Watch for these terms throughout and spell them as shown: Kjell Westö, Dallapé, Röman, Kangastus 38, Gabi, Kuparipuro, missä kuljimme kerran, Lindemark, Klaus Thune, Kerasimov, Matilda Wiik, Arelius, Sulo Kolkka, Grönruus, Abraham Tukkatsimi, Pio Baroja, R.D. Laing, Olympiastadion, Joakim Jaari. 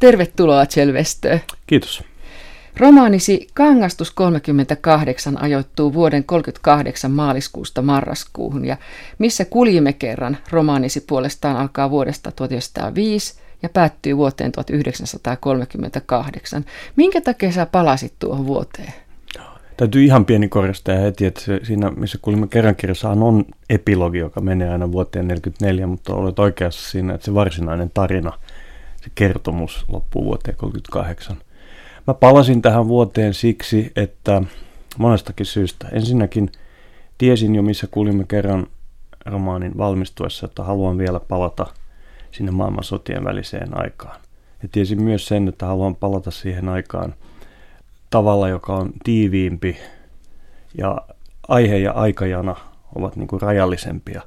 Tervetuloa Kjell Westö. Kiitos. Romaanisi Kangastus 38 ajoittuu vuoden 1938 maaliskuusta marraskuuhun ja Missä kuljimme kerran romaanisi puolestaan alkaa vuodesta 1905 ja päättyy vuoteen 1938. Minkä takia sä palasit tuohon vuoteen? Täytyy ihan pieni korjastaa heti, että siinä Missä kuljimme kerran -kirjassahan on epilogi, joka menee aina vuoteen 1944, mutta olet oikeassa siinä, että se varsinainen tarina, se kertomus loppuu vuoteen 1938. Mä palasin tähän vuoteen siksi, että monestakin syystä. Ensinnäkin tiesin jo Missä kuljimme kerran -romaanin valmistuessa, että haluan vielä palata sinne maailmansotien väliseen aikaan. Ja tiesin myös sen, että haluan palata siihen aikaan tavalla, joka on tiiviimpi, ja aihe ja aikajana ovat niin kuin rajallisempia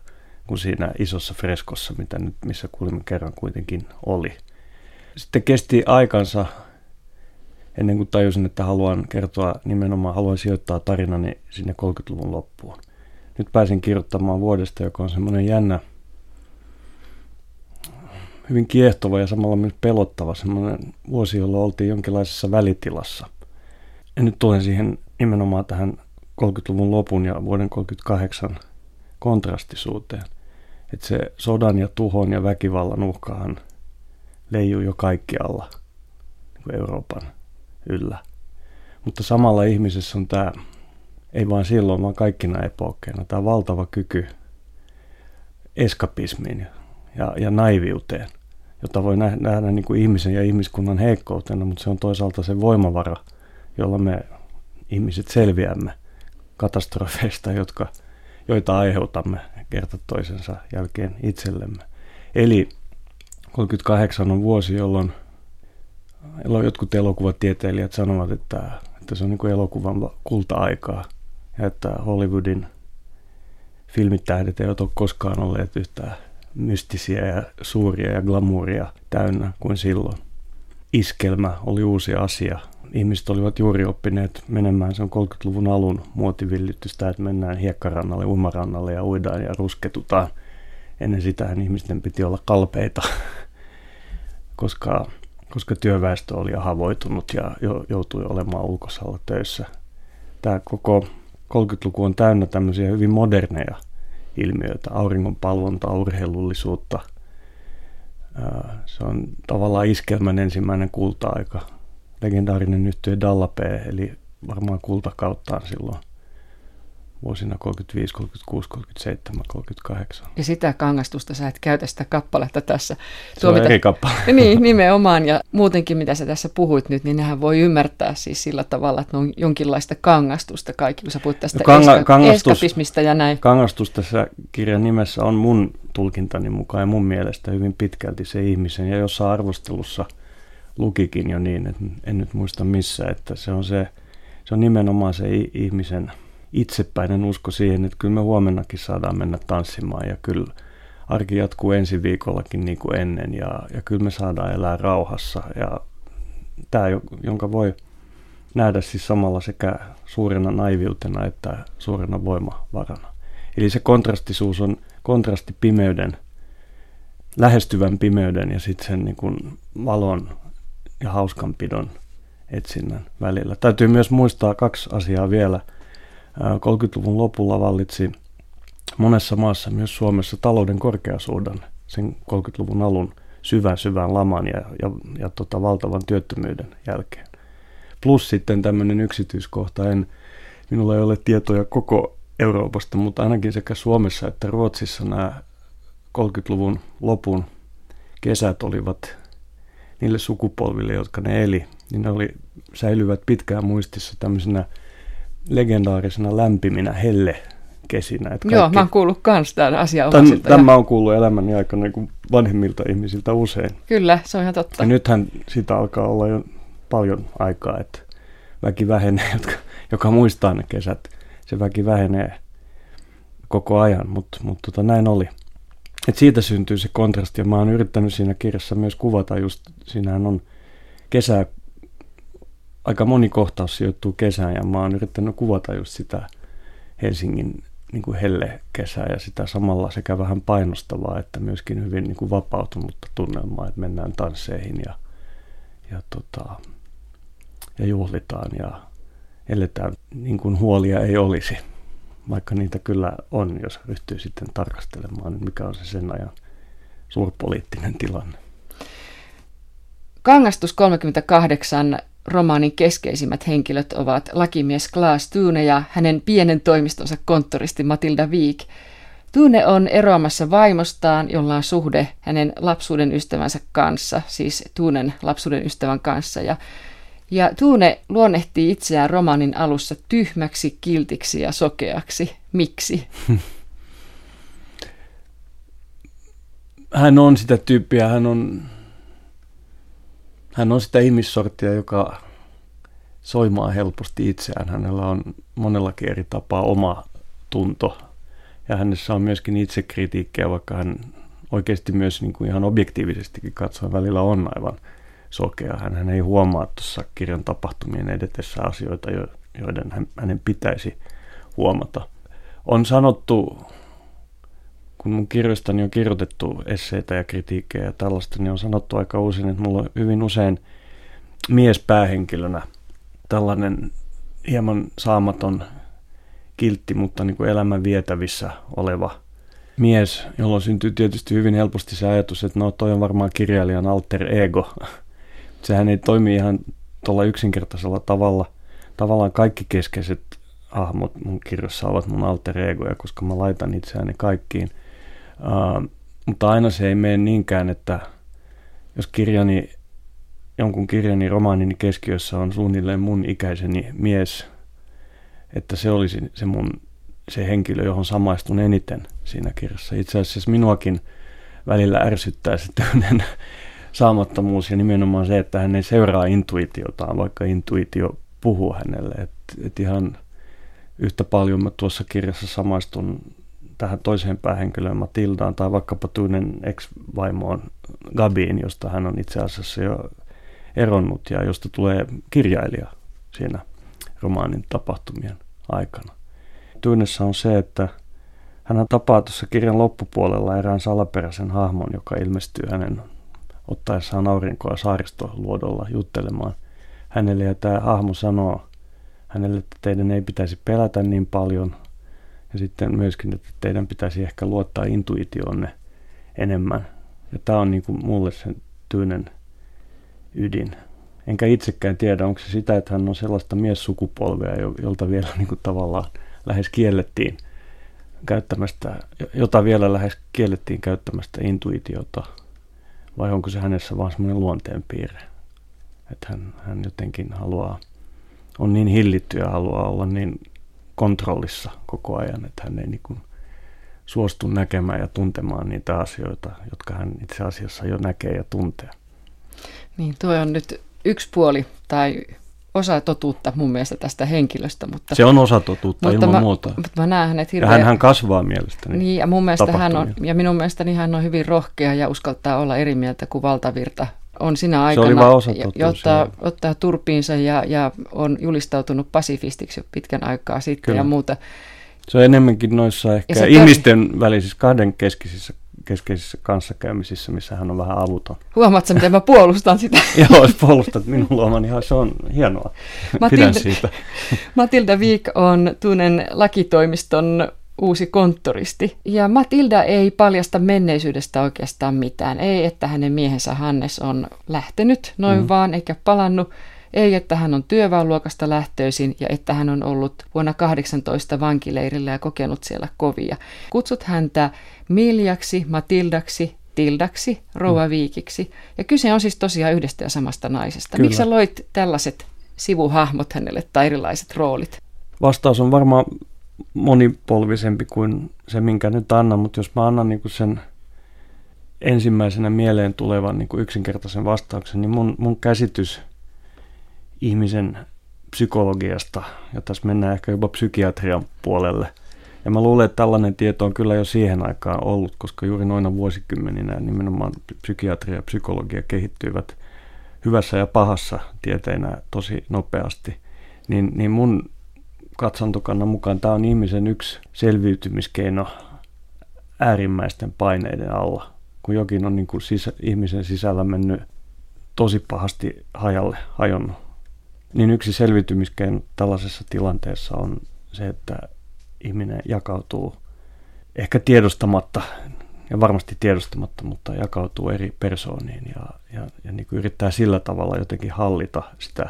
kuin siinä isossa freskossa, mitä nyt Missä kuljimme kerran kuitenkin oli. Sitten kesti aikansa ennen kuin tajusin, että haluan kertoa nimenomaan, haluan sijoittaa tarinani sinne 30-luvun loppuun. Nyt pääsin kirjoittamaan vuodesta, joka on semmoinen jännä, hyvin kiehtova ja samalla myös pelottava semmoinen vuosi, jolloin oltiin jonkinlaisessa välitilassa. Ja nyt tulen siihen nimenomaan tähän 30-luvun lopun ja vuoden 1938 kontrastisuuteen. Että se sodan ja tuhon ja väkivallan uhkahan leijuu jo kaikkialla niin kuin Euroopan yllä. Mutta samalla ihmisessä on tämä, ei vaan silloin, vaan kaikkina epokeina, tämä valtava kyky eskapismiin ja naiviuteen, jota voi nähdä niin kuin ihmisen ja ihmiskunnan heikkoutena, mutta se on toisaalta se voimavara, jolla me ihmiset selviämme katastrofeista, joita aiheutamme kerta toisensa jälkeen itsellemme. Eli 1938 on vuosi, jolloin jotkut elokuvatieteilijät sanovat, että se on niin kuin elokuvan kulta-aikaa ja että Hollywoodin filmitähdet eivät ole koskaan olleet yhtään mystisiä ja suuria ja glamouria täynnä kuin silloin. Iskelmä oli uusi asia. Ihmiset olivat juuri oppineet menemään, se on 30-luvun alun muotivillitystä, että mennään hiekkarannalle, uimarannalle ja uidaan ja rusketutaan. Ennen sitähän ihmisten piti olla kalpeita, koska työväestö oli havoitunut ja joutui olemaan ulkosalla töissä. Tämä koko 30-luku on täynnä tämmöisiä hyvin moderneja ilmiöitä, auringonpalvontaa, urheilullisuutta. Se on tavallaan iskelmän ensimmäinen kulta-aika. Legendaarinen yhtye Dallapé, eli varmaan kultakauttaan silloin vuosina 35, 36, 37, 38. Ja sitä Kangastusta sä et käytä, sitä kappaletta tässä. Se on eri kappale. Niin, nimenomaan. Ja muutenkin, mitä sä tässä puhuit nyt, niin nehän voi ymmärtää siis sillä tavalla, että on jonkinlaista kangastusta kaikki, kun sä puhut tästä eskapismista ja näin. Kangastus tässä kirjan nimessä on mun tulkintani mukaan ja mun mielestä hyvin pitkälti se ihmisen, ja jossain arvostelussa lukikin jo niin, että en nyt muista missä, että se on nimenomaan se ihmisen itsepäinen usko siihen, että kyllä me huomennakin saadaan mennä tanssimaan ja kyllä arki jatkuu ensi viikollakin niin kuin ennen ja kyllä me saadaan elää rauhassa. Ja tämä, jonka voi nähdä siis samalla sekä suurena naiviutena että suurena voimavarana. Eli se kontrastisuus on kontrasti pimeyden, lähestyvän pimeyden ja sitten sen niin kuin valon ja hauskanpidon etsinnän välillä. Täytyy myös muistaa kaksi asiaa vielä. 30-luvun lopulla vallitsi monessa maassa, myös Suomessa, talouden korkeasuhdanne sen 30-luvun alun syvän laman ja valtavan työttömyyden jälkeen. Plus sitten tämmöinen yksityiskohta, minulla ei ole tietoja koko Euroopasta, mutta ainakin sekä Suomessa että Ruotsissa nämä 30-luvun lopun kesät olivat niille sukupolville, jotka ne eli, niin ne säilyvät pitkään muistissa tämmöisenä legendaarisena lämpiminä hellekesinä. Kaikki... Joo, mä oon kuullut kans tämän asian omaisilta. Tämän mä oon kuullut elämäni aikana niin vanhemmilta ihmisiltä usein. Kyllä, se on ihan totta. Ja nythän sitä alkaa olla jo paljon aikaa, että väki vähenee, joka muistaa ne kesät. Se väki vähenee koko ajan, mutta näin oli. Et siitä syntyy se kontrasti, ja mä oon yrittänyt siinä kirjassa myös kuvata, just siinähän on kesää, aika moni kohtaus sijoittuu kesään, ja mä oon yrittänyt kuvata just sitä Helsingin niin kuin hellekesää ja sitä samalla sekä vähän painostavaa, että myöskin hyvin niin kuin vapautunutta tunnelmaa, että mennään tansseihin ja ja juhlitaan ja eletään niin kuin huolia ei olisi, vaikka niitä kyllä on, jos ryhtyy sitten tarkastelemaan, mikä on se sen ajan suurpoliittinen tilanne. Kangastus 38 romaanin keskeisimmät henkilöt ovat lakimies Klaus Thune ja hänen pienen toimistonsa konttoristi Matilda Wiik. Thune on eroamassa vaimostaan, jolla on suhde hänen lapsuuden ystävänsä kanssa, siis Thunen lapsuuden ystävän kanssa. Ja Thune luonnehtii itseään romaanin alussa tyhmäksi, kiltiksi ja sokeaksi. Miksi? Hän on sitä tyyppiä, hän on sitä ihmissorttia, joka soimaa helposti itseään. Hänellä on monellakin eri tapaa oma tunto. Ja hänessä on myöskin itsekritiikkiä, vaikka hän oikeasti myös niin kuin ihan objektiivisestikin katsoen välillä on aivan sokea. Hän ei huomaa tuossa kirjan tapahtumien edetessä asioita, joiden hänen pitäisi huomata. On sanottu, kun mun kirjoistani on kirjoitettu esseitä ja kritiikkejä ja tällaista, niin on sanottu aika usein, että mulla on hyvin usein miespäähenkilönä tällainen hieman saamaton kiltti, mutta niin kuin elämän vietävissä oleva mies, jolloin syntyy tietysti hyvin helposti se ajatus, että no toi on varmaan kirjailijan alter ego. Sehän ei toimi ihan tuolla yksinkertaisella tavalla. Tavallaan kaikki keskeiset hahmot mun kirjassa ovat mun alter egoja, koska mä laitan itseäni kaikkiin. Mutta aina se ei mene niinkään, että jos jonkun kirjani, romaanini keskiössä on suunnilleen mun ikäiseni mies, että se olisi se henkilö, johon samaistun eniten siinä kirjassa. Itse asiassa minuakin välillä ärsyttää se tämmöinen saamattomuus ja nimenomaan se, että hän ei seuraa intuitiotaan, vaikka intuitio puhuu hänelle. Et ihan yhtä paljon mä tuossa kirjassa samaistun tähän toiseen päähenkilöön Matildaan tai vaikkapa Thunen ex-vaimoon Gabiin, josta hän on itse asiassa jo eronnut ja josta tulee kirjailija siinä romaanin tapahtumien aikana. Thunessa on se, että hän tapaa tuossa kirjan loppupuolella erään salaperäisen hahmon, joka ilmestyy hänen ottaessaan aurinkoa saaristoluodolla juttelemaan hänelle. Ja tämä hahmo sanoo hänelle, että teidän ei pitäisi pelätä niin paljon. Ja sitten myöskin, että teidän pitäisi ehkä luottaa intuitioonne enemmän. Ja tämä on niin kuin mulle sen Thunen ydin. Enkä itsekään tiedä, onko se sitä, että hän on sellaista miessukupolvea, jota vielä lähes kiellettiin käyttämästä intuitiota. Vai onko se hänessä vaan semmoinen luonteenpiirre, että hän jotenkin haluaa, on niin hillitty ja haluaa olla niin kontrollissa koko ajan, että hän ei niin kuin suostu näkemään ja tuntemaan niitä asioita, jotka hän itse asiassa jo näkee ja tuntee. Niin, tuo on nyt yksi puoli tai osa totuutta mun mielestä tästä henkilöstä. Mutta, se on osa totuutta ilman muuta. Mutta mä näen hänet hirveän. Ja hän kasvaa mielestäni. Niin, ja, mun mielestä minun mielestäni hän on hyvin rohkea ja uskaltaa olla eri mieltä kuin valtavirta on sinä aikana. Ottaa turpiinsa ja on julistautunut pasifistiksi jo pitkän aikaa sitten. Kyllä. Ja muuta. Se on enemmänkin noissa ehkä ihmisten välisissä kahdenkeskeisissä kanssakäymisissä, missä hän on vähän avuton. Huomaatko sä, miten mä puolustan sitä? Joo, jos puolustat minun luomani, se on hienoa. Pidän siitä. Matilda Wiik on Thunen lakitoimiston uusi konttoristi. Ja Matilda ei paljasta menneisyydestä oikeastaan mitään. Ei, että hänen miehensä Hannes on lähtenyt noin vaan, eikä palannut. Ei, että hän on työväenluokasta lähtöisin ja että hän on ollut vuonna 18 vankileirillä ja kokenut siellä kovia. Kutsut häntä Miljaksi, Matildaksi, Tildaksi, Rouva Wiikiksi. Ja kyse on siis tosiaan yhdestä ja samasta naisesta. Kyllä. Miksi sä loit tällaiset sivuhahmot hänelle tai erilaiset roolit? Vastaus on varmaan monipolvisempi kuin se, minkä nyt annan, mutta jos mä annan niinku sen ensimmäisenä mieleen tulevan niinku yksinkertaisen vastauksen, niin mun käsitys ihmisen psykologiasta, ja tässä mennään ehkä jopa psykiatrian puolelle. Ja mä luulen, että tällainen tieto on kyllä jo siihen aikaan ollut, koska juuri noina vuosikymmeninä nimenomaan psykiatria ja psykologia kehittyivät hyvässä ja pahassa tieteinä tosi nopeasti. Niin mun katsantokannan mukaan tämä on ihmisen yksi selviytymiskeino äärimmäisten paineiden alla, kun jokin on niin kuin ihmisen sisällä mennyt tosi pahasti hajonnut. Niin yksi selviytymiskeino tällaisessa tilanteessa on se, että ihminen jakautuu ehkä tiedostamatta, ja varmasti tiedostamatta, mutta jakautuu eri persooniin ja niin kuin yrittää sillä tavalla jotenkin hallita sitä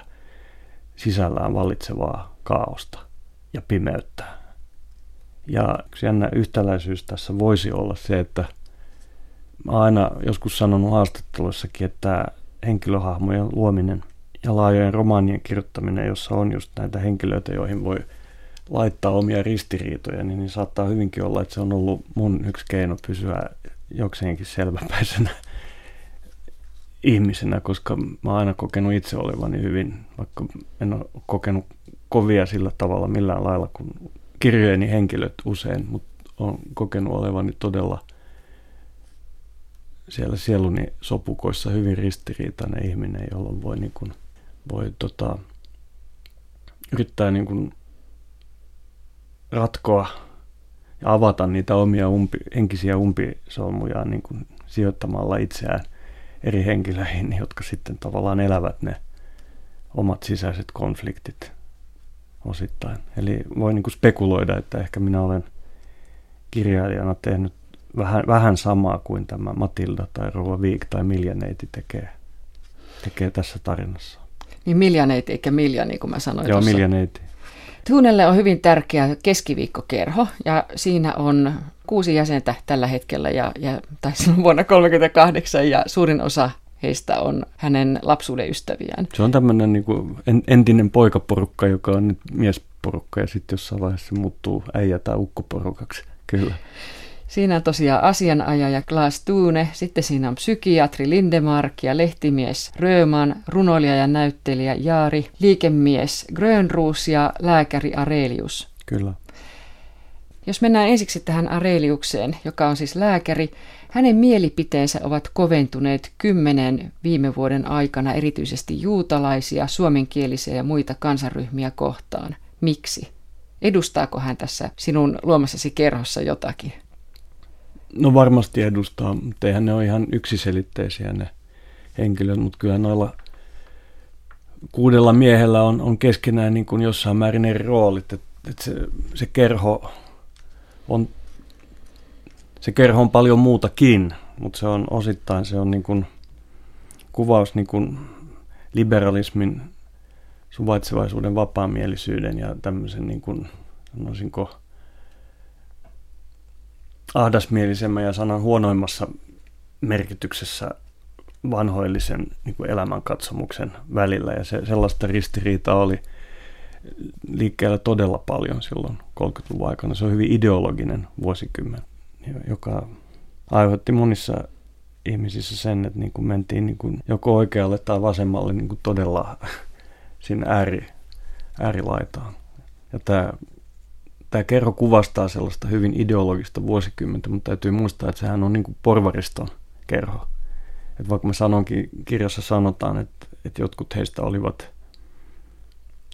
sisällään vallitsevaa kaaosta ja pimeyttä. Ja yksi jännä yhtäläisyys tässä voisi olla se, että mä aina joskus sanonut haastatteluissakin, että henkilöhahmojen luominen ja laajojen romaanien kirjoittaminen, jossa on just näitä henkilöitä, joihin voi laittaa omia ristiriitoja, niin saattaa hyvinkin olla, että se on ollut mun yksi keino pysyä jokseenkin selväpäisenä ihmisenä, koska mä oon aina kokenut itse olevani hyvin, vaikka en ole kokenut kovia sillä tavalla millään lailla kuin kirjojeni henkilöt usein, mutta oon kokenut olevani todella siellä sieluni sopukoissa hyvin ristiriitainen ihminen, jolloin voi, niin kuin, yrittää niin kuin ratkoa ja avata niitä omia henkisiä umpisolmujaan niin kuin sijoittamalla itseään eri henkilöihin, jotka sitten tavallaan elävät ne omat sisäiset konfliktit osittain. Eli voi niin kuin spekuloida, että ehkä minä olen kirjailijana tehnyt vähän samaa kuin tämä Matilda tai Rouva Wiik tai Miljaneiti tekee tässä tarinassa. Niin Miljaneiti eikä Milja, niin kuin mä sanoin. Joo, tuossa. Miljaneiti. Thunelle on hyvin tärkeä keskiviikkokerho ja siinä on 6 jäsentä tällä hetkellä tai vuonna 1938 ja suurin osa heistä on hänen lapsuuden ystäviään. Se on tämmöinen niin kuin entinen poikaporukka, joka on nyt miesporukka ja sitten jossain vaiheessa muuttuu äijä- tai ukkoporukaksi, kyllä. Siinä on tosiaan asianajaja Klaus Thune, sitten siinä on psykiatri Lindemark ja lehtimies Röman, runoilija ja näyttelijä Jaari, liikemies Grönruus ja lääkäri Arelius. Kyllä. Jos mennään ensiksi tähän Areliukseen, joka on siis lääkäri, hänen mielipiteensä ovat koventuneet 10 viime vuoden aikana erityisesti juutalaisia, suomenkielisiä ja muita kansanryhmiä kohtaan. Miksi? Edustaako hän tässä sinun luomassasi kerhossa jotakin? No varmasti edustaa, mutta eihän ne ole ihan yksiselitteisiä ne henkilöt, mutta kyllä noilla 6 miehellä on keskenään niin kuin jossain määrin eri roolit, että se kerho on, paljon muutakin, mutta se on osittain se on niin kuin kuvaus niin kuin liberalismin, suvaitsevaisuuden, vapaamielisyyden ja tämmöisen niin kuin, sanoisinko, ahdasmielisemmän ja sanan huonoimmassa merkityksessä vanhoillisen niin kuin elämänkatsomuksen välillä. Ja sellaista ristiriitaa oli liikkeellä todella paljon silloin 30-luvun aikana. Se on hyvin ideologinen vuosikymmen, joka aiheutti monissa ihmisissä sen, että niin kuin mentiin niin kuin joko oikealle tai vasemmalle niin kuin todella siinä äärilaitaan. Ja tämä kerho kuvastaa sellaista hyvin ideologista vuosikymmentä, mutta täytyy muistaa, että sehän on niin kuin porvariston kerho. Että vaikka mä sanonkin, kirjassa sanotaan, että jotkut heistä olivat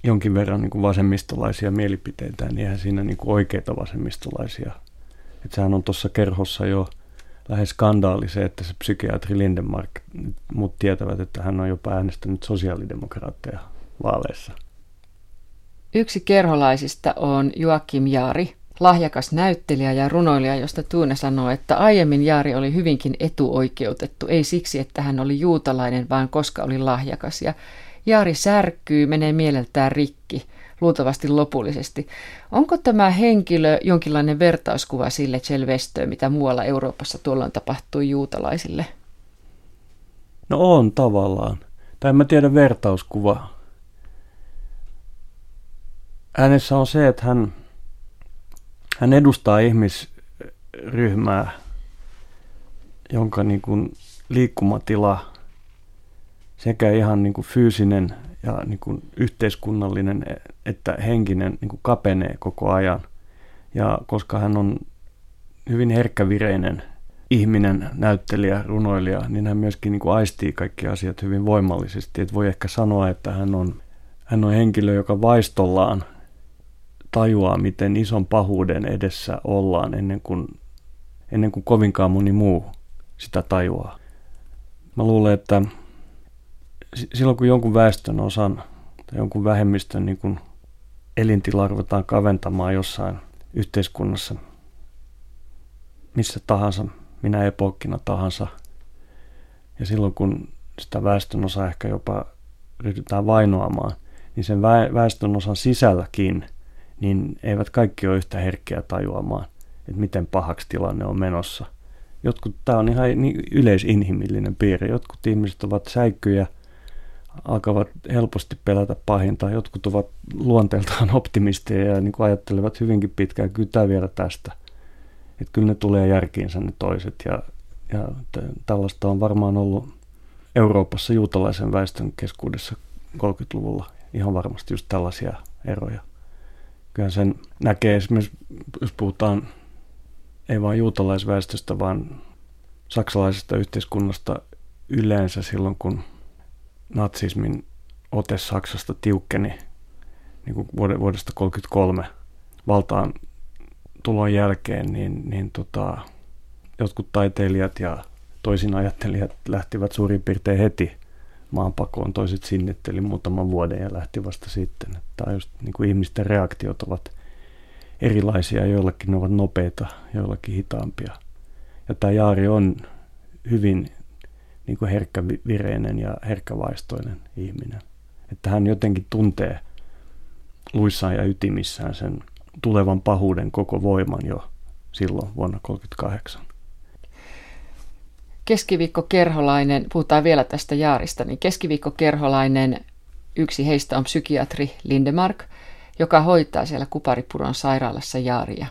jonkin verran niin kuin vasemmistolaisia mielipiteitä, niin eihän siinä niin kuin oikeita vasemmistolaisia. Että sehän on tuossa kerhossa jo lähes skandaali se, että se psykiatri Lindemark, muut tietävät, että hän on jopa äänestänyt sosiaalidemokraatteja vaaleissa. Yksi kerholaisista on Joakim Jaari, lahjakas näyttelijä ja runoilija, josta Thune sanoo, että aiemmin Jaari oli hyvinkin etuoikeutettu, ei siksi, että hän oli juutalainen, vaan koska oli lahjakas. Ja Jaari särkyy, menee mieleltään rikki, luultavasti lopullisesti. Onko tämä henkilö jonkinlainen vertauskuva sille Kjell Westöön, mitä muualla Euroopassa tuolloin tapahtui juutalaisille? No on tavallaan. Tai en mä tiedä vertauskuvaa. Hänessä on se, että hän edustaa ihmisryhmää, jonka niin kuin liikkumatila sekä ihan niin kuin fyysinen ja niin kuin yhteiskunnallinen että henkinen niin kuin kapenee koko ajan. Ja koska hän on hyvin herkkävireinen ihminen, näyttelijä, runoilija, niin hän myöskin niin kuin aistii kaikki asiat hyvin voimallisesti. Et voi ehkä sanoa, että hän on henkilö, joka vaistollaan tajuaa, miten ison pahuuden edessä ollaan ennen kuin kovinkaan moni muu sitä tajuaa. Mä luulen, että silloin kun jonkun väestön osan tai jonkun vähemmistön niin kun elintilaa ruvetaan kaventamaan jossain yhteiskunnassa, missä tahansa, minä epokkina tahansa, ja silloin kun sitä väestönosaa ehkä jopa ryhdytään vainoamaan, niin sen väestönosan sisälläkin niin eivät kaikki ole yhtä herkkiä tajuamaan, että miten pahaksi tilanne on menossa. Jotkut, tämä on ihan yleisinhimillinen piirre, jotkut ihmiset ovat säikkyjä, alkavat helposti pelätä pahinta, jotkut ovat luonteeltaan optimisteja ja niin kuin ajattelevat hyvinkin pitkään, kyllä tämä vielä tästä. Että kyllä ne tulee järkiinsä ne toiset ja tällaista on varmaan ollut Euroopassa juutalaisen väestön keskuudessa 30-luvulla ihan varmasti just tällaisia eroja. Kyllähän sen näkee esimerkiksi, jos puhutaan ei vain juutalaisväestöstä, vaan saksalaisesta yhteiskunnasta yleensä silloin, kun natsismin ote Saksasta tiukkeni niin kuin vuodesta 1933 valtaan tulon jälkeen, niin jotkut taiteilijat ja toisinajattelijat lähtivät suurin piirtein heti maanpakoon, toiset sinnitteli muutaman vuoden ja lähti vasta sitten. Tämä on just niin kuin ihmisten reaktiot ovat erilaisia, joillakin ne ovat nopeita, joillakin hitaampia. Ja tämä Jaari on hyvin niin kuin herkkävireinen ja herkkävaistoinen ihminen. Että hän jotenkin tuntee luissaan ja ytimissään sen tulevan pahuuden koko voiman jo silloin vuonna 1938. Keskiviikkokerholainen, puhutaan vielä tästä Jaarista, niin keskiviikkokerholainen, yksi heistä on psykiatri Lindemark, joka hoitaa siellä Kuparipuron sairaalassa Jaaria.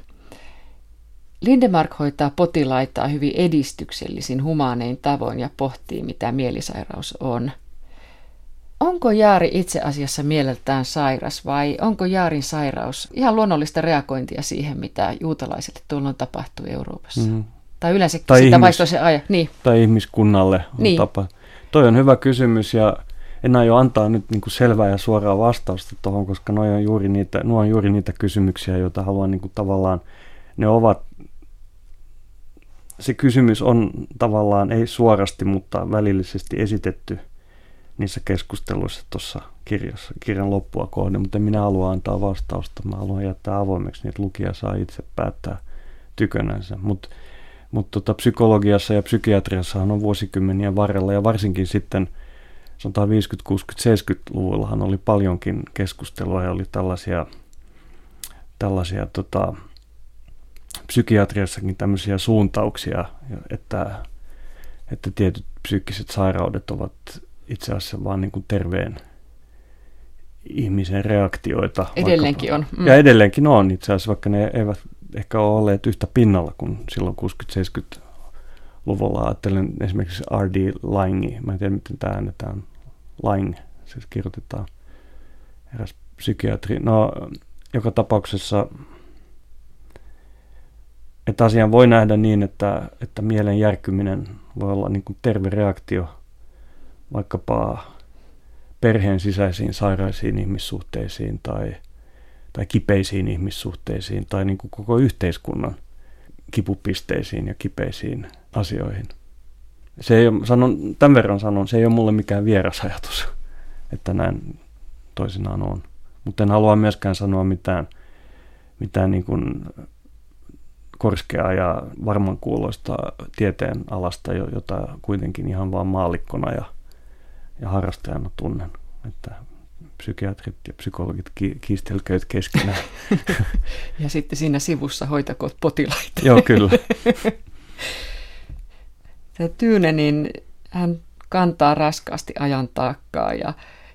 Lindemark hoitaa potilaitaan hyvin edistyksellisin humaanein tavoin ja pohtii, mitä mielisairaus on. Onko Jaari itse asiassa mieleltään sairas vai onko Jaarin sairaus ihan luonnollista reagointia siihen, mitä juutalaisille tuolloin tapahtui Euroopassa? Mm-hmm. Tai yleensä tai sitä vaihtoa se aja. Niin. Tai ihmiskunnalle on niin. Tapa. Toi on hyvä kysymys ja en aio antaa nyt niin kuin selvää ja suoraa vastausta tuohon, koska nuo on juuri niitä kysymyksiä, joita haluan niin kuin tavallaan, se kysymys on tavallaan ei suorasti, mutta välillisesti esitetty niissä keskusteluissa tuossa kirjan loppua kohden, mutta en minä halua antaa vastausta, mä haluan jättää avoimeksi, niin että lukija saa itse päättää tykönänsä, mutta psykologiassa ja psykiatriassahan on vuosikymmeniä varrella ja varsinkin sitten sanotaan 50-, 60-, 70-luvullahan oli paljonkin keskustelua ja oli tällaisia psykiatriassakin tämmöisiä suuntauksia, että tietyt psyykkiset sairaudet ovat itse asiassa vaan niin kuin terveen ihmisen reaktioita. Edelleenkin on. Ja edelleenkin on itse asiassa, vaikka ne eivät ehkä ole olleet yhtä pinnalla kuin silloin 60-70-luvulla. Ajattelen esimerkiksi R.D. Laingi. Mä en tiedä, miten tämä äänetään. Laing, siis kirjoitetaan eräs psykiatri. No, joka tapauksessa, että asian voi nähdä niin, että mielen järkkyminen voi olla niin kuin terve reaktio vaikkapa perheen sisäisiin sairaisiin ihmissuhteisiin tai kipeisiin ihmissuhteisiin tai niin kuin koko yhteiskunnan kipupisteisiin ja kipeisiin asioihin. Se ei ole mulle mikään vieras ajatus, että näin toisinaan on. Mutta en halua myöskään sanoa mitään niin kuin korskeaa ja varmankuuloista tieteen alasta, jota kuitenkin ihan vaan maallikkona ja harrastajana tunnen, että psykiatrit ja psykologit kiistelkööt keskenään. Ja sitten siinä sivussa hoitakoot potilaita. Joo, kyllä. Tämä Thune, niin hän kantaa raskaasti ajan taakkaa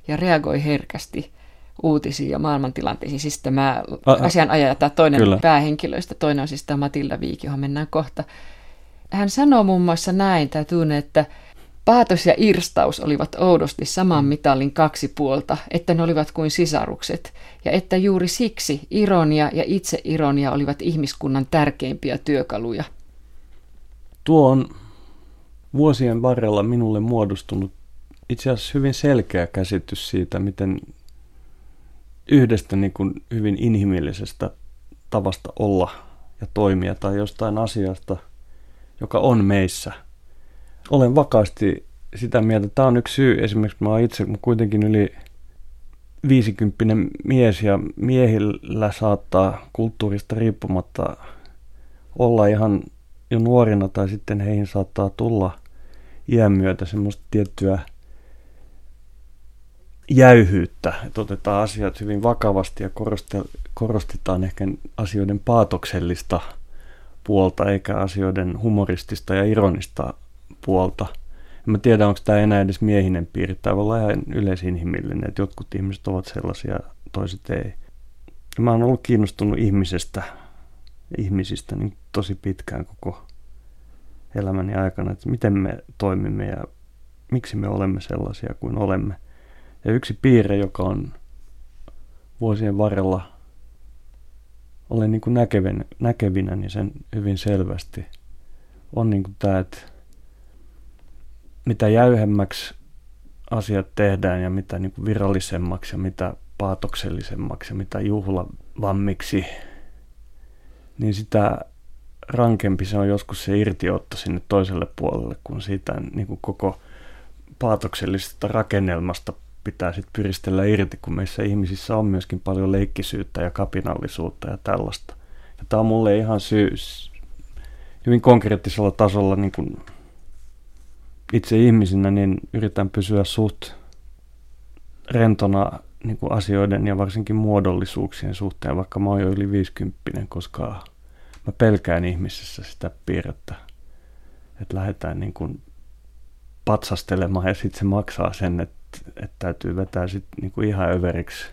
ja reagoi herkästi uutisiin ja maailmantilanteisiin. Siis tämä asianajaja, tämä toinen kyllä. Päähenkilöistä, toinen on siis tämä Matilda Wiik, johon mennään kohta. Hän sanoo muun muassa näin, tämä Thune, että paatos ja irstaus olivat oudosti saman mitalin kaksi puolta, että ne olivat kuin sisarukset, ja että juuri siksi ironia ja itseironia olivat ihmiskunnan tärkeimpiä työkaluja. Tuo on vuosien varrella minulle muodostunut itse asiassa hyvin selkeä käsitys siitä, miten yhdestä niin kuin hyvin inhimillisestä tavasta olla ja toimia tai jostain asiasta, joka on meissä. Olen vakaasti sitä mieltä. Tämä on yksi syy. Esimerkiksi mä oon itse kuitenkin yli 50-vuotias mies ja miehillä saattaa kulttuurista riippumatta olla ihan jo nuorina tai sitten heihin saattaa tulla iän myötä semmoista tiettyä jäyhyyttä, että otetaan asiat hyvin vakavasti ja korostetaan ehkä asioiden paatoksellista puolta eikä asioiden humoristista ja ironista puolta. En mä tiedä, onko tämä enää edes miehinen piirre. Tämä voi olla ihan yleisinhimillinen, että jotkut ihmiset ovat sellaisia, toiset ei. Mä oon ollut kiinnostunut ihmisistä niin tosi pitkään koko elämäni aikana, että miten me toimimme ja miksi me olemme sellaisia kuin olemme. Ja yksi piirre, joka on vuosien varrella olen niin kuin näkevinä niin sen hyvin selvästi, on niin kuin tämä, että mitä jäyhemmäksi asiat tehdään ja mitä niin kuin virallisemmaksi ja mitä paatoksellisemmaksi ja mitä juhlavammiksi, niin sitä rankempi se on joskus se irtiotto sinne toiselle puolelle, kun siitä niin kuin koko paatoksellisesta rakennelmasta pitää sitten pyristellä irti, kun meissä ihmisissä on myöskin paljon leikkisyyttä ja kapinallisuutta ja tällaista. Ja tämä on mulle ihan hyvin konkreettisella tasolla niin kun itse ihmisinä, niin yritän pysyä suht rentona niin kun asioiden ja varsinkin muodollisuuksien suhteen, vaikka mä oon jo yli 50, koska mä pelkään ihmisessä sitä piirrettä, että lähdetään niin kun patsastelemaan ja sitten se maksaa sen, että täytyy vetää sitten niinku ihan överiksi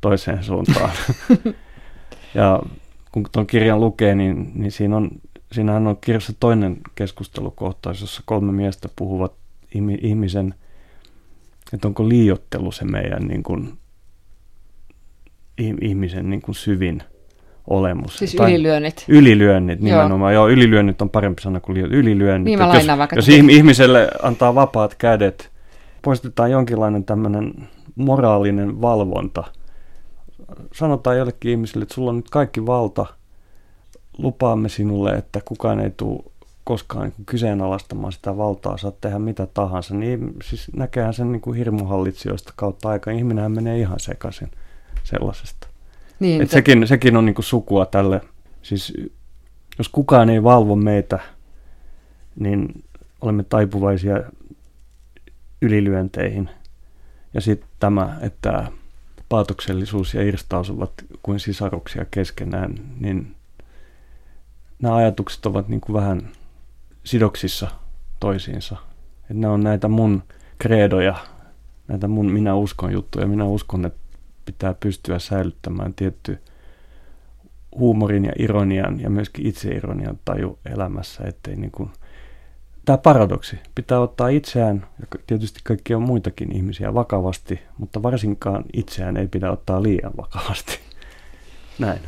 toiseen suuntaan. Ja kun tuon kirjan lukee, niin siinähän on kirjassa toinen keskustelukohtaus, jossa kolme miestä puhuvat ihmisen, että onko liioittelu se meidän niinku, ihmisen niinku syvin olemus. Siis ylilyönnit. Ylilyönnit, nimenomaan. Joo, ylilyönnit on parempi sana kuin ylilyönnit. Niin jos ihmiselle antaa vapaat kädet, poistetaan jonkinlainen tämmöinen moraalinen valvonta. Sanotaan jollekin ihmiselle, että sulla on nyt kaikki valta. Lupaamme sinulle, että kukaan ei tule koskaan kyseenalaistamaan sitä valtaa. Saat tehdä mitä tahansa. Niin, siis näkeehän sen niin kuin hirmuhallitsijoista kautta aika. Ihminenhän menee ihan sekaisin sellaisesta. Niin, että sekin on niin kuin sukua tälle. Siis, jos kukaan ei valvo meitä, niin olemme taipuvaisia ylilyönteihin. Ja sitten tämä, että paatoksellisuus ja irstaus ovat kuin sisaruksia keskenään, niin nämä ajatukset ovat niin kuin vähän sidoksissa toisiinsa. Et nämä on näitä mun kreedoja, näitä mun minä uskon juttuja. Minä uskon, että pitää pystyä säilyttämään tietty huumorin ja ironian ja myöskin itseironian taju elämässä, ettei niin kuin tämä paradoksi. Pitää ottaa itseään ja tietysti kaikkia muitakin ihmisiä vakavasti, mutta varsinkaan itseään ei pidä ottaa liian vakavasti. Näin.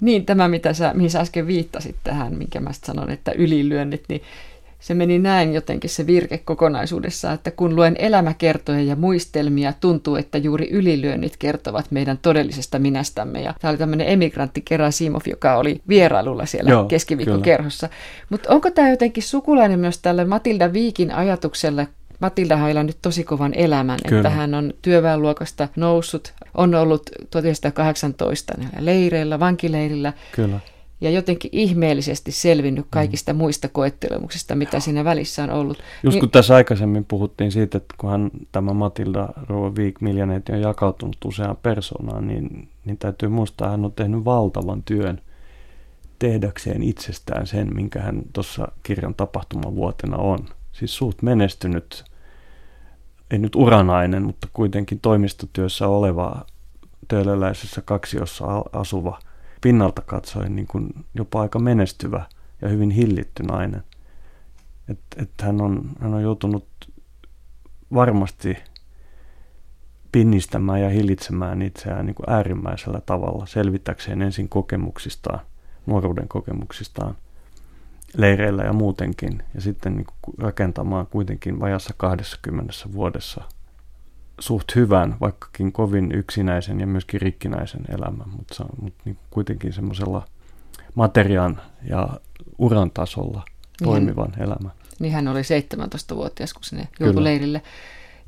Niin, tämä, mihin sä äsken viittasit tähän, minkä mä sanon, että ylilyönnit, niin se meni näin jotenkin se virke kokonaisuudessaan, että kun luen elämäkertoja ja muistelmia, tuntuu, että juuri ylilyönnit kertovat meidän todellisesta minästämme. Ja tämä oli tämmöinen emigrantti Kerasimov, joka oli vierailulla siellä keskiviikkokerhossa. Mutta onko tämä jotenkin sukulainen myös tälle Matilda Wiikin ajatukselle? Matilda on nyt tosi kovan elämän, kyllä, että hän on työväenluokasta noussut, on ollut 1918 näillä leireillä, vankileirillä. Kyllä. Ja jotenkin ihmeellisesti selvinnyt kaikista muista koettelemuksista, mitä siinä välissä on ollut. Just kun tässä aikaisemmin puhuttiin siitä, että kunhan tämä Matilda Wiik -miljonääri on jakautunut useaan persoonaan, niin täytyy muistaa, että hän on tehnyt valtavan työn tehdäkseen itsestään sen, minkä hän tuossa kirjan tapahtumavuotena on. Siis suht menestynyt, ei nyt uranainen, mutta kuitenkin toimistotyössä oleva, töölöläisessä kaksiossa asuva, pinnalta katsoen niin kuin jopa aika menestyvä ja hyvin hillitty nainen. Että hän on joutunut varmasti pinnistämään ja hillitsemään itseään niin kuin äärimmäisellä tavalla, selvitäkseen ensin kokemuksistaan, nuoruuden kokemuksistaan, leireillä ja muutenkin, ja sitten niin kuin rakentamaan kuitenkin vajassa 20 vuodessa suht hyvän, vaikkakin kovin yksinäisen ja myöskin rikkinäisen elämän, mutta niin kuitenkin semmoisella materiaan ja uran tasolla toimivan elämän. niin hän oli 17-vuotias, kun sinne joutui leirille.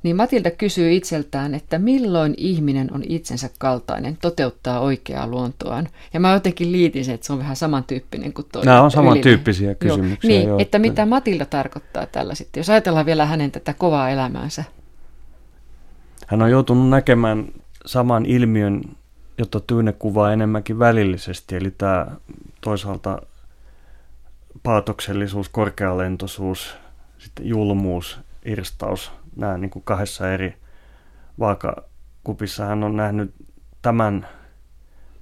Niin Matilda kysyy itseltään, että milloin ihminen on itsensä kaltainen, toteuttaa oikeaa luontoaan. Ja mä jotenkin liitin sen, että se on vähän samantyyppinen kuin toi. Nämä on samantyyppisiä kysymyksiä. Niin, joo, että mitä Matilda tarkoittaa tällä sitten, jos ajatellaan vielä hänen tätä kovaa elämäänsä. Hän on joutunut näkemään saman ilmiön, jota Thune kuvaa enemmänkin välillisesti, eli tämä toisaalta paatoksellisuus, korkealentoisuus, sitten julmuus, irstaus. Nämä niin kuin kahdessa eri vaakakupissa hän on nähnyt tämän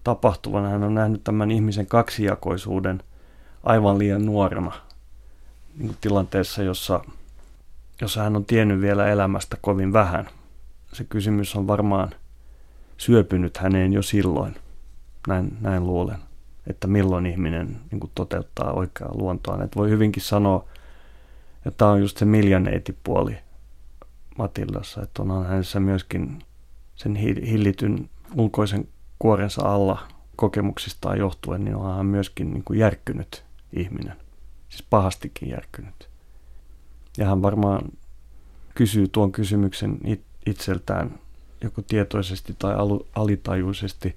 tapahtuvan, hän on nähnyt tämän ihmisen kaksijakoisuuden aivan liian nuorena niin kuin tilanteessa, jossa hän on tiennyt vielä elämästä kovin vähän. Se kysymys on varmaan syöpynyt häneen jo silloin, näin luulen, että milloin ihminen niin kuin toteuttaa oikeaa luontoaan. Että voi hyvinkin sanoa, että tämä on just se miljaneetipuoli Matildassa, että onhan hänessä myöskin sen hillityn ulkoisen kuorensa alla kokemuksistaan johtuen, niin onhan hän myöskin niin kuin järkkynyt ihminen, siis pahastikin järkkynyt. Ja hän varmaan kysyy tuon kysymyksen itseltään joku tietoisesti tai alitajuisesti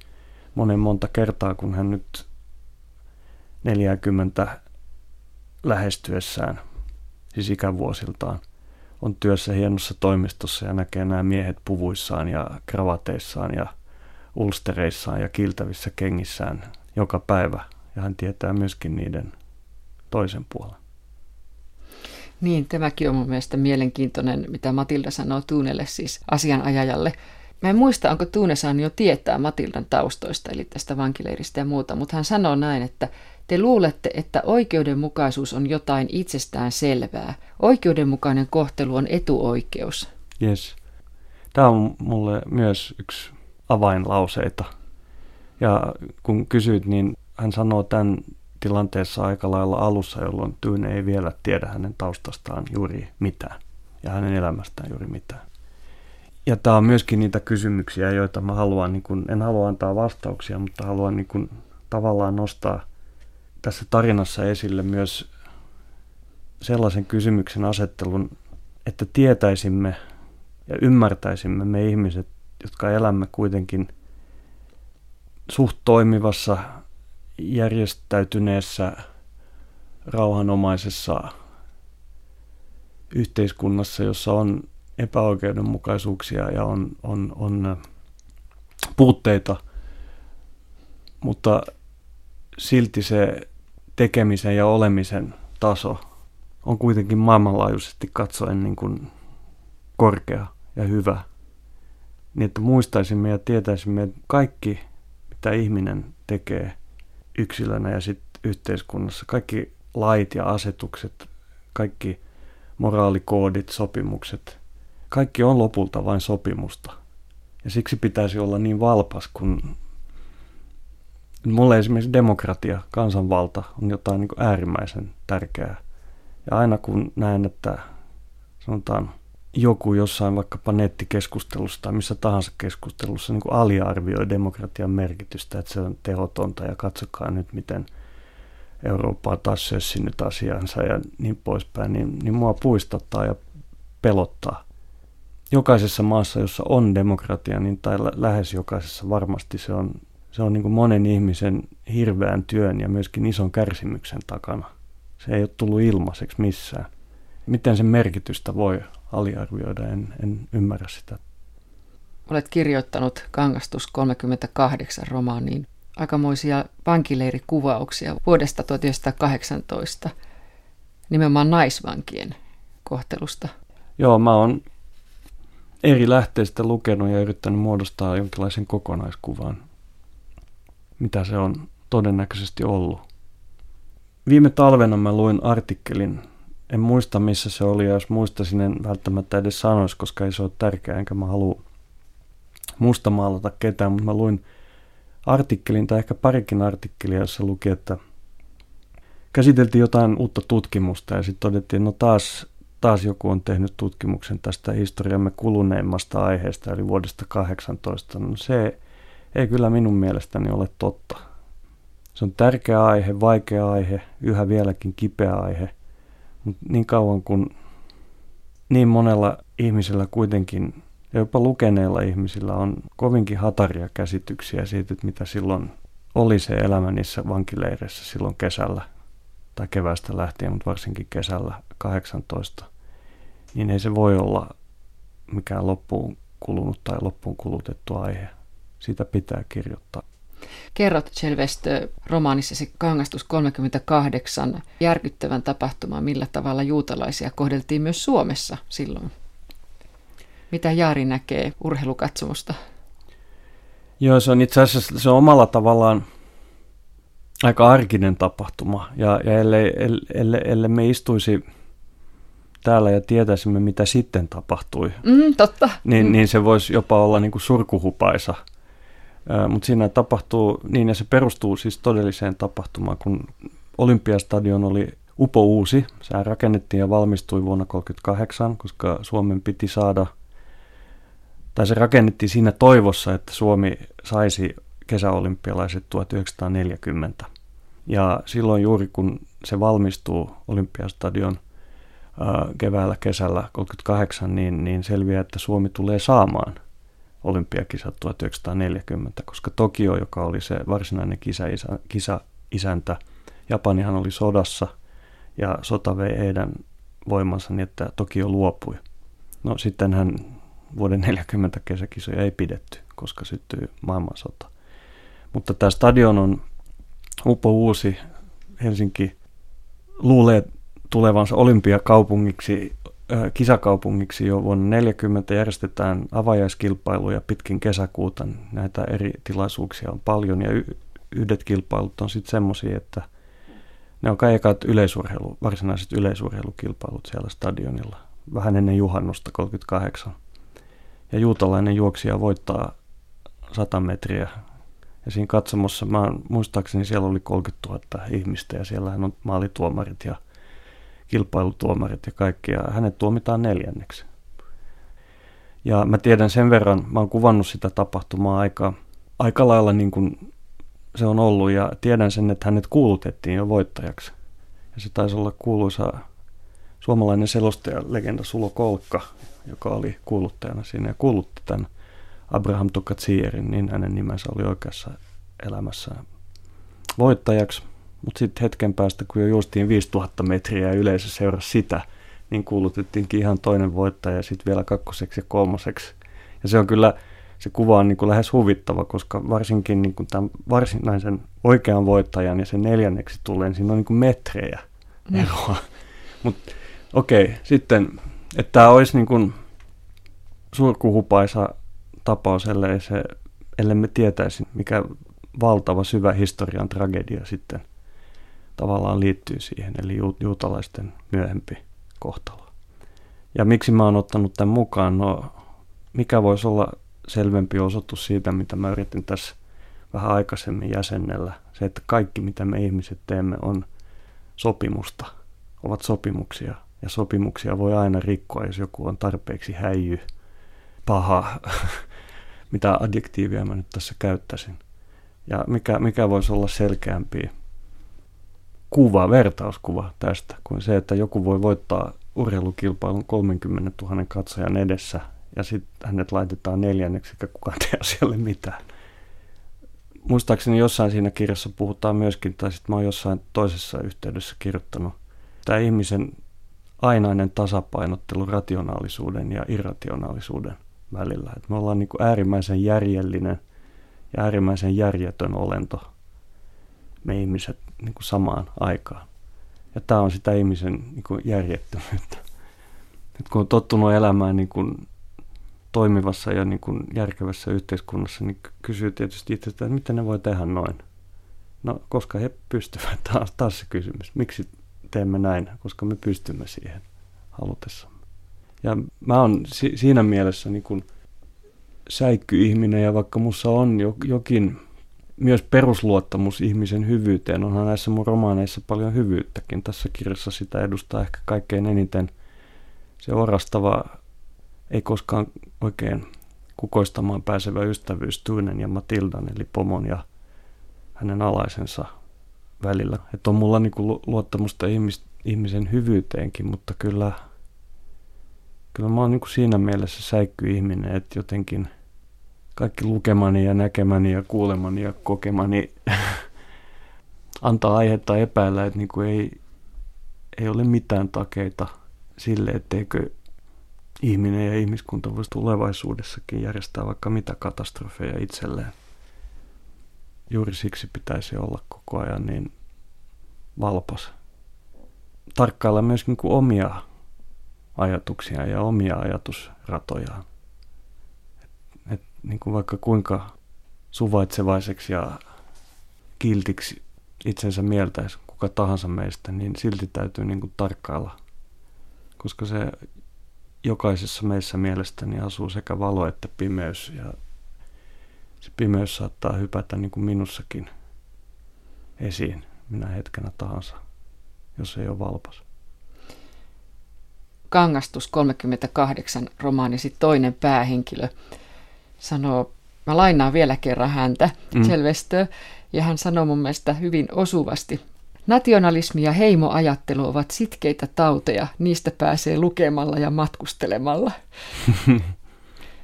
monta kertaa, kun hän nyt 40 lähestyessään, siis ikävuosiltaan, on työssä hienossa toimistossa ja näkee nämä miehet puvuissaan ja kravateissaan ja ulstereissaan ja kiiltävissä kengissään joka päivä. Ja hän tietää myöskin niiden toisen puolen. Niin, tämäkin on mun mielestä mielenkiintoinen, mitä Matilda sanoo Thunelle, siis asianajajalle. Mä en muista, onko Thune saanut jo tietää Matildan taustoista, eli tästä vankileiristä ja muuta, mutta hän sanoo näin, että te luulette, että oikeudenmukaisuus on jotain itsestään selvää. Oikeudenmukainen kohtelu on etuoikeus. Yes. Tämä on mulle myös yksi avainlauseita. Ja kun kysyit, niin hän sanoo tämän tilanteessa aika lailla alussa, jolloin Thune ei vielä tiedä hänen taustastaan juuri mitään ja hänen elämästään juuri mitään. Ja tämä on myöskin niitä kysymyksiä, joita mä haluan, niin kun, en halua antaa vastauksia, mutta haluan niin kun, tavallaan nostaa tässä tarinassa esille myös sellaisen kysymyksen asettelun, että tietäisimme ja ymmärtäisimme me ihmiset, jotka elämme kuitenkin suht toimivassa, järjestäytyneessä, rauhanomaisessa yhteiskunnassa, jossa on epäoikeudenmukaisuuksia ja on puutteita, mutta silti se tekemisen ja olemisen taso on kuitenkin maailmanlaajuisesti katsoen niin kuin korkea ja hyvä. Niin että muistaisimme ja tietäisimme, että kaikki mitä ihminen tekee yksilönä ja sitten yhteiskunnassa, kaikki lait ja asetukset, kaikki moraalikoodit, sopimukset, kaikki on lopulta vain sopimusta. Ja siksi pitäisi olla niin valpas, kun mulle esimerkiksi demokratia, kansanvalta on jotain niin kuin äärimmäisen tärkeää. Ja aina kun näen, että sanotaan joku jossain vaikkapa nettikeskustelussa tai missä tahansa keskustelussa niin kuin aliarvioi demokratian merkitystä, että se on tehotonta ja katsokaa nyt miten Eurooppaa taas sössinyt asiansa ja niin poispäin, niin mua puistattaa ja pelottaa. Jokaisessa maassa, jossa on demokratia, niin tai lähes jokaisessa varmasti se on niin kuin monen ihmisen hirveän työn ja myöskin ison kärsimyksen takana. Se ei ole tullut ilmaiseksi missään. Miten sen merkitystä voi aliarvioida? En ymmärrä sitä. Olet kirjoittanut Kangastus 38 romaaniin aikamoisia vankileirikuvauksia vuodesta 1918 nimenomaan naisvankien kohtelusta. Joo, mä oon eri lähteistä lukenut ja yrittänyt muodostaa jonkinlaisen kokonaiskuvan, mitä se on todennäköisesti ollut. Viime talvena mä luin artikkelin, en muista missä se oli, ja jos muistaisin, en välttämättä edes sanoisi, koska ei se ole tärkeää, enkä mä halua mustamaalata ketään, mutta mä luin artikkelin tai ehkä parikin artikkelia, jossa luki, että käsiteltiin jotain uutta tutkimusta ja sitten todettiin, että no taas joku on tehnyt tutkimuksen tästä historiamme kuluneimmasta aiheesta, eli vuodesta 18. No se ei kyllä minun mielestäni ole totta. Se on tärkeä aihe, vaikea aihe, yhä vieläkin kipeä aihe, Mut niin kauan kun niin monella ihmisellä kuitenkin, ja jopa lukeneilla ihmisillä, on kovinkin hataria käsityksiä siitä, että mitä silloin oli se elämä niissä vankileireissä silloin kesällä tai keväästä lähtien, mutta varsinkin kesällä 18, niin ei se voi olla mikään loppuun kulunut tai loppuun kulutettu aihe. Sitä pitää kirjoittaa. Kerrot Kjell Westö romaanissasi Kangastus 38 järkyttävän tapahtuman, millä tavalla juutalaisia kohdeltiin myös Suomessa silloin. Mitä Jaari näkee urheilukatsomusta? Joo, se on itse asiassa se on omalla tavallaan aika arkinen tapahtuma. Ja ellei me istuisi täällä ja tietäisimme, mitä sitten tapahtui, totta. Niin se voisi jopa olla niin kuin surkuhupaisa. Mutta siinä tapahtuu niin, ja se perustuu siis todelliseen tapahtumaan, kun Olympiastadion oli upouusi. Sehän rakennettiin ja valmistui vuonna 1938, koska Suomen piti saada, tai se rakennettiin siinä toivossa, että Suomi saisi kesäolympialaiset 1940. Ja silloin juuri kun se valmistuu Olympiastadion keväällä, kesällä 1938, niin selviää, että Suomi tulee saamaan olympiakisat 1940, koska Tokio, joka oli se varsinainen kisaisäntä, Japanihan oli sodassa ja sota vei heidän voimansa niin, että Tokio luopui. No sittenhän vuoden 40 kesäkisoja ei pidetty, koska syttyi maailmansota. Mutta tämä stadion on upouusi. Helsinki luulee tulevansa olympiakaupungiksi, kisakaupungiksi jo vuonna 1940, järjestetään avajaiskilpailuja pitkin kesäkuuta. Näitä eri tilaisuuksia on paljon ja yhdet kilpailut on sitten semmoisia, että ne on kai ekat varsinaiset yleisurheilukilpailut siellä stadionilla, vähän ennen juhannusta 1938. Ja juutalainen juoksija voittaa 100 metriä. Ja siinä katsomossa, muistaakseni siellä oli 30 000 ihmistä ja siellähän on maalituomarit ja kilpailutuomarit ja kaikki, ja hänet tuomitaan 4. Ja mä tiedän sen verran, mä oon kuvannut sitä tapahtumaa aika lailla niin kuin se on ollut, ja tiedän sen, että hänet kuulutettiin jo voittajaksi. Ja se taisi olla kuuluisa suomalainen selostajalegenda Sulo Kolkka, joka oli kuuluttajana siinä ja kuulutti tämän Abraham Tukkatsimien, niin hänen nimensä oli oikeassa elämässä voittajaksi. Mutta sitten hetken päästä, kun jo juostiin 5000 metriä ja yleisö seurasi sitä, niin kuulutettiinkin ihan toinen voittaja ja sitten vielä 2. ja 3. Ja se on kyllä, se kuva on niin kuin lähes huvittava, koska varsinkin niin kuin tämän varsinaisen oikean voittajan ja sen 4. tulee, niin siinä on niin kuin metrejä eroa. Mutta okei, sitten, että tämä olisi niin kuin surkuhupaisa tapaus, ellei me tietäisi, mikä valtava syvä historian tragedia sitten tavallaan liittyy siihen, eli juutalaisten myöhempi kohtalo. Ja miksi mä oon ottanut tämän mukaan? No, mikä voisi olla selvempi osoitus siitä, mitä mä yritin tässä vähän aikaisemmin jäsennellä? Se, että kaikki, mitä me ihmiset teemme, on sopimusta, ovat sopimuksia. Ja sopimuksia voi aina rikkoa, jos joku on tarpeeksi häijy, paha, mitä adjektiivia mä nyt tässä käyttäisin. Ja mikä voisi olla selkeämpi kuva, vertauskuva tästä, kuin se, että joku voi voittaa urheilukilpailun 30 000 katsojan edessä ja sitten hänet laitetaan 4. eikä kukaan tee asialle mitään. Muistaakseni jossain siinä kirjassa puhutaan myöskin, tai sitten mä oon jossain toisessa yhteydessä kirjoittanut, tämä ihmisen ainainen tasapainottelu rationaalisuuden ja irrationaalisuuden välillä. Et me ollaan niinku äärimmäisen järjellinen ja äärimmäisen järjetön olento, me ihmiset niin kuin samaan aikaan. Ja tämä on sitä ihmisen niin kuin järjettömyyttä. Et kun on tottunut elämään niin kuin toimivassa ja niin kuin järkevässä yhteiskunnassa, niin kysyy tietysti itsestä, että miten ne voi tehdä noin. No, koska he pystyvät. Taas se kysymys. Miksi teemme näin? Koska me pystymme siihen halutessamme. Ja mä oon siinä mielessä niin kuin säikkyihminen, ja vaikka mussa on jokin myös perusluottamus ihmisen hyvyyteen, onhan näissä mun romaaneissa paljon hyvyyttäkin. Tässä kirjassa sitä edustaa ehkä kaikkein eniten se orastava, ei koskaan oikein kukoistamaan pääsevä ystävyys Thunen ja Matildan, eli pomon ja hänen alaisensa välillä. Että on mulla niinku luottamusta ihmisen hyvyyteenkin, mutta kyllä mä oon niin kuin siinä mielessä säikkyihminen, että jotenkin kaikki lukemani ja näkemäni ja kuulemani ja kokemani antaa aihetta epäillä, että niin kuin ei ole mitään takeita sille, etteikö ihminen ja ihmiskunta voisi tulevaisuudessakin järjestää vaikka mitä katastrofeja itselleen. Juuri siksi pitäisi olla koko ajan niin valpas. Tarkkailla myös niin kuin omia ajatuksia ja omia ajatusratojaan. Et niin kuin vaikka kuinka suvaitsevaiseksi ja kiltiksi itsensä mieltäisi kuka tahansa meistä, niin silti täytyy niin kuin tarkkailla, koska se jokaisessa meissä mielestäni asuu sekä valo että pimeys, ja se pimeys saattaa hypätä niin kuin minussakin esiin minä hetkenä tahansa, jos ei ole valpas. Kangastus 38 romaanisi toinen päähenkilö sanoo, mä lainaan vielä kerran häntä, Kjell Westö, ja hän sanoo mun mielestä hyvin osuvasti: nationalismi ja heimoajattelu ovat sitkeitä tauteja, niistä pääsee lukemalla ja matkustelemalla.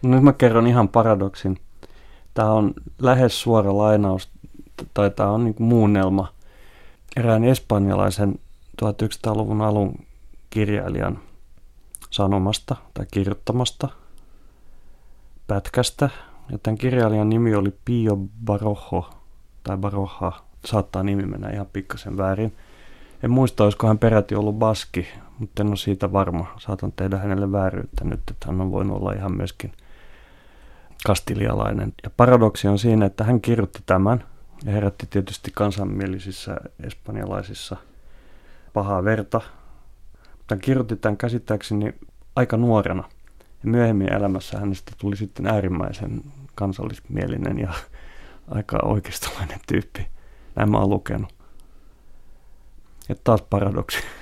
Nyt mä kerron ihan paradoksin. Tämä on lähes suora lainaus, tai tämä on niin kuin muunnelma erään espanjalaisen 1900-luvun alun kirjailijan sanomasta tai kirjoittamasta pätkästä. Ja tämän kirjailijan nimi oli Pio Baroja, tai Baroja. Saattaa nimi mennä ihan pikkasen väärin. En muista, olisiko hän peräti ollut baski, mutta en ole siitä varma. Saatan tehdä hänelle vääryyttä nyt, että hän on voinut olla ihan myöskin kastilialainen. Ja paradoksi on siinä, että hän kirjoitti tämän ja herätti tietysti kansanmielisissä espanjalaisissa pahaa verta. Mutta hän kirjoitti tämän käsittääkseni aika nuorena. Ja myöhemmin elämässä hänestä tuli sitten äärimmäisen kansallismielinen ja aika oikeistolainen tyyppi. Näin mä oon lukenut. Ja taas paradoksi.